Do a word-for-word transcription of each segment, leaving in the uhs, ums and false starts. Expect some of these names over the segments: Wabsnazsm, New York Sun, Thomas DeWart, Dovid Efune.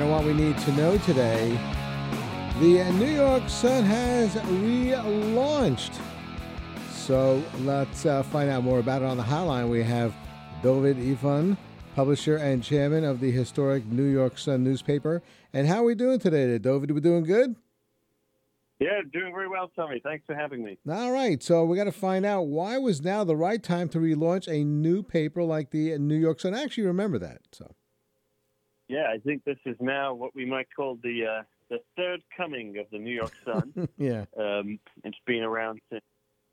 headline on what we need to know today. The New York Sun has relaunched. So let's uh, find out more about it. On the hotline, we have Dovid Efune, publisher and chairman of the historic New York Sun newspaper. And how are we doing today, Dovid? We doing good? Yeah, doing very well, Tommy. Thanks for having me. All right. So we got to find out, why was now the right time to relaunch a new paper like the New York Sun? I actually remember that. So. Yeah, I think this is now what we might call the uh, the third coming of the New York Sun. yeah. Um, it's been around since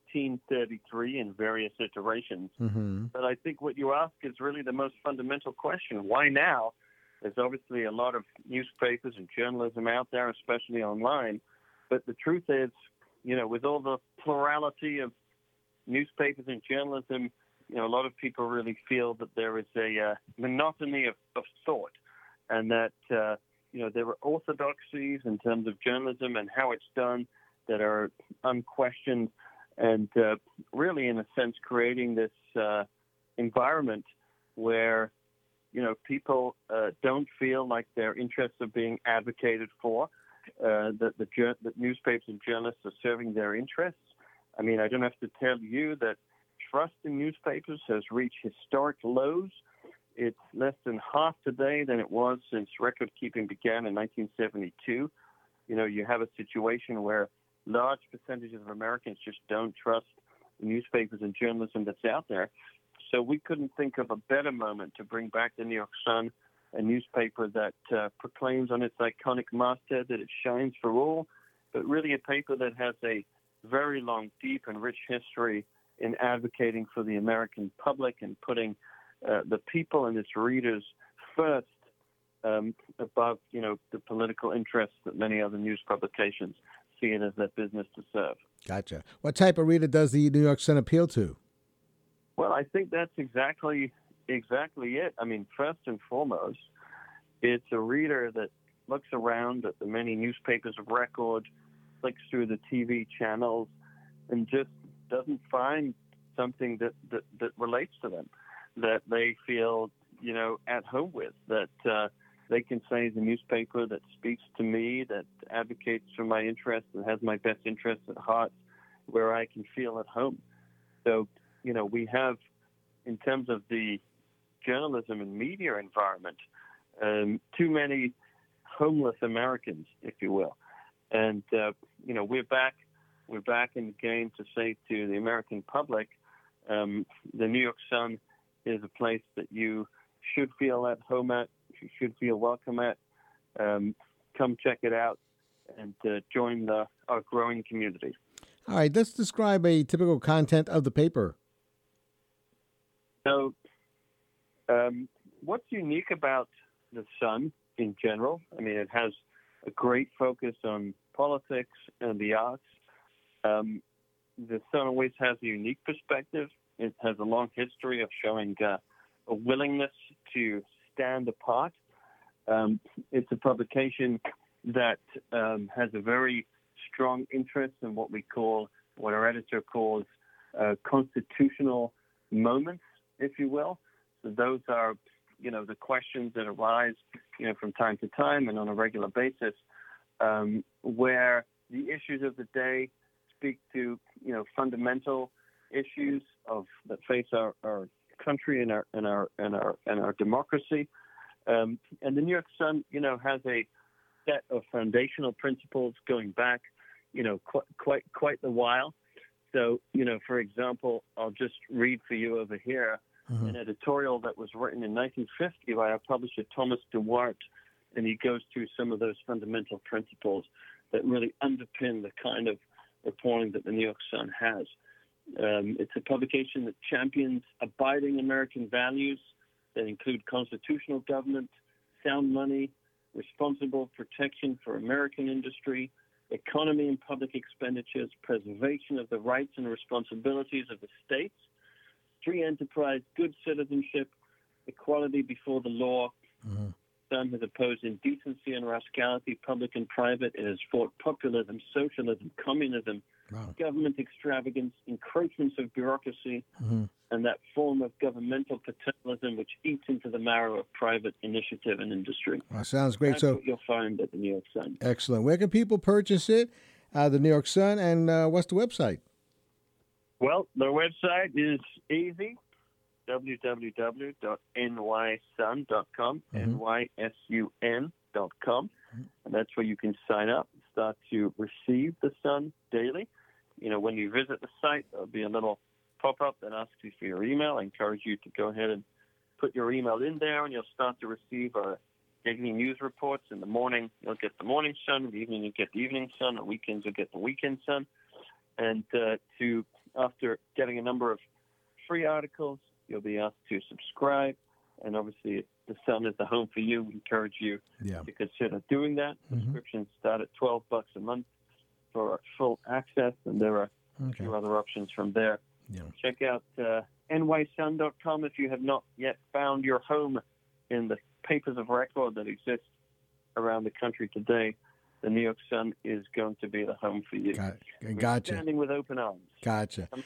eighteen thirty-three in various iterations. Mm-hmm. But I think what you ask is really the most fundamental question. Why now? There's obviously a lot of newspapers and journalism out there, especially online. But the truth is, you know, with all the plurality of newspapers and journalism, you know, a lot of people really feel that there is a uh, monotony of, of thought, and that, uh, you know, there are orthodoxies in terms of journalism and how it's done that are unquestioned, and uh, really, in a sense, creating this uh, environment where, you know, people uh, don't feel like their interests are being advocated for. Uh, that the that newspapers and journalists are serving their interests. I mean, I don't have to tell you that trust in newspapers has reached historic lows. It's less than half today than it was since record-keeping began in nineteen seventy-two. You know, you have a situation where large percentages of Americans just don't trust the newspapers and journalism that's out there. So we couldn't think of a better moment to bring back the New York Sun, a newspaper that uh, proclaims on its iconic masthead that it shines for all, but really a paper that has a very long, deep, and rich history in advocating for the American public and putting uh, the people and its readers first um, above, you know, the political interests that many other news publications see it as their business to serve. Gotcha. What type of reader does the New York Sun appeal to? Well, I think that's exactly... Exactly it. I mean, first and foremost, it's a reader that looks around at the many newspapers of record, clicks through the T V channels, and just doesn't find something that, that, that relates to them, that they feel, you know, at home with, that uh, they can say the newspaper that speaks to me, that advocates for my interests, that has my best interests at heart, where I can feel at home. So, you know, we have, in terms of the journalism and media environment, um, too many homeless Americans, if you will. And, uh, you know, we're back we're back in the game to say to the American public, um, the New York Sun is a place that you should feel at home at, you should feel welcome at. Um, come check it out and uh, join the, our growing community. All right, let's describe a typical content of the paper. So um, what's unique about the Sun in general? I mean, it has a great focus on politics and the arts. Um, the Sun always has a unique perspective. It has a long history of showing uh, a willingness to stand apart. Um, it's a publication that um, has a very strong interest in what we call, what our editor calls, uh, constitutional moments, if you will. So those are, you know, the questions that arise, you know, from time to time and on a regular basis, um, where the issues of the day speak to, you know, fundamental issues of that face our, our country and our and our and our and our democracy. Um, and the New York Sun, you know, has a set of foundational principles going back, you know, quite quite quite the while. So, you know, for example, I'll just read for you over here mm-hmm. an editorial that was written in nineteen fifty by our publisher, Thomas DeWart, and he goes through some of those fundamental principles that really underpin the kind of reporting that the New York Sun has. Um, it's a publication that champions abiding American values that include constitutional government, sound money, responsible protection for American industry, economy and public expenditures, preservation of the rights and responsibilities of the states, free enterprise, good citizenship, equality before the law. Mm-hmm. Sun has opposed indecency and rascality, public and private. It has fought populism, socialism, communism, wow. government extravagance, encroachments of bureaucracy, mm-hmm. and that form of governmental paternalism which eats into the marrow of private initiative and industry. Well, sounds great. That's so what you'll find at the New York Sun. Excellent. Where can people purchase it, uh, the New York Sun, and uh, what's the website? Well, their website is easy, w w w dot n y sun dot com, mm-hmm. N Y S U N dot com, mm-hmm. and that's where you can sign up and start to receive the Sun daily. You know, when you visit the site, there'll be a little pop-up that asks you for your email. I encourage you to go ahead and put your email in there, and you'll start to receive our daily news reports. In the morning, you'll get the morning Sun. In the evening, you'll get the evening Sun. On weekends, you'll get the weekend Sun. And uh, to after getting a number of free articles, you'll be asked to subscribe. And obviously, the Sun is the home for you. We encourage you yeah. to consider doing that. Mm-hmm. Subscriptions start at twelve bucks a month for full access, and there are okay. a few other options from there. Yeah. Check out uh, n y sun dot com if you have not yet found your home in the papers of record that exist around the country today. The New York Sun is going to be the home for you. Got, gotcha. We're standing with open arms. Gotcha. Um,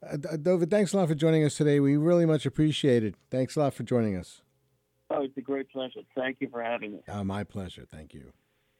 uh, Dovid, thanks a lot for joining us today. We really much appreciate it. Thanks a lot for joining us. Oh, it's a great pleasure. Thank you for having me. Uh, my pleasure. Thank you.